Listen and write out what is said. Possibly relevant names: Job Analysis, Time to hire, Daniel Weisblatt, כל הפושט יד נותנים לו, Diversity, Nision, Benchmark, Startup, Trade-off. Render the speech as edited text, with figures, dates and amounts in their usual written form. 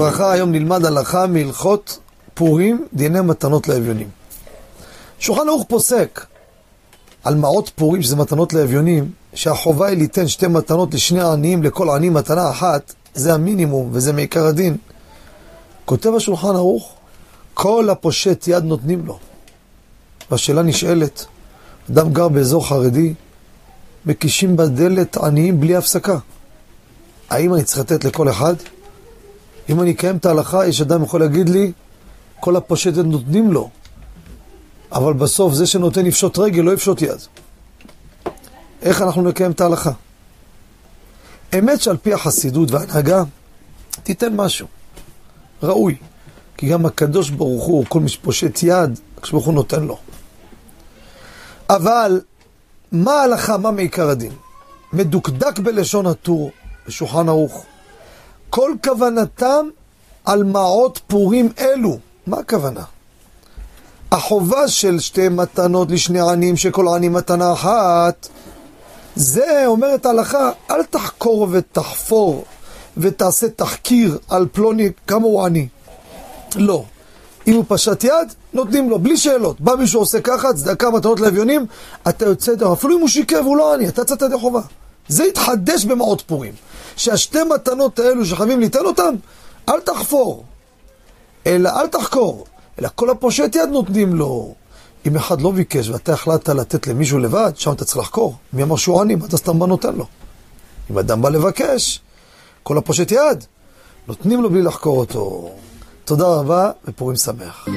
וברכה, היום נלמד הלכה מהלכות פורים, דיני מתנות לאביונים. שולחן ערוך פוסק על מעות פורים, שזה מתנות לאביונים, שהחובה היא ליתן שתי מתנות לשני העניים, לכל עני מתנה אחת, זה המינימום וזה מעיקר הדין. כותב השולחן ערוך, כל הפושט יד נותנים לו. והשאלה נשאלת, אדם גר באזור חרדי, מקישים בדלת עניים בלי הפסקה. האם אני צריך לתת לכל אחד? אם אני אקיים את ההלכה, יש אדם יכול להגיד לי, כל הפושט יד נותנים לו. אבל בסוף זה שנותן יפשוט רגל, לא יפשוט יד. איך אנחנו נקיים את ההלכה? אמת שעל פי החסידות וההנהגה, תיתן משהו ראוי. כי גם הקדוש ברוך הוא, כל מי שפושט יד, כשברוך הוא נותן לו. אבל, מה ההלכה, מה מעיקר הדין? מדוקדק בלשון הטור, בשולחן ערוך. כל כוונתם על מעות פורים אלו. מה הכוונה? החובה של שתי מתנות לשני עניים, שכל עני מתנה אחת, זה אומרת ההלכה, אל תחקור ותחפור ותעשה תחקיר על פלוני כמה הוא עני. לא. אם הוא פשט יד, נותנים לו, בלי שאלות. בא מישהו עושה ככה, צדקה, מתנות לאביונים, אתה יוצא דרך. אפילו אם הוא שיקר והוא לא עני, אתה יוצא דרך חובה. זה התחדש במעות פורים. שהשתי מתנות האלו שחייבים ליתן אותם, אל תחפור. אלא אל תחקור. אלא כל הפושט יד נותנים לו. אם אחד לא ביקש ואתה החלטת לתת למישהו לבד, שם אתה צריך לחקור. מי אמר שהוא עני, אתה סתם בא נותן לו. אם אדם בא לבקש, כל הפושט יד, נותנים לו בלי לחקור אותו. תודה רבה ופורים שמח.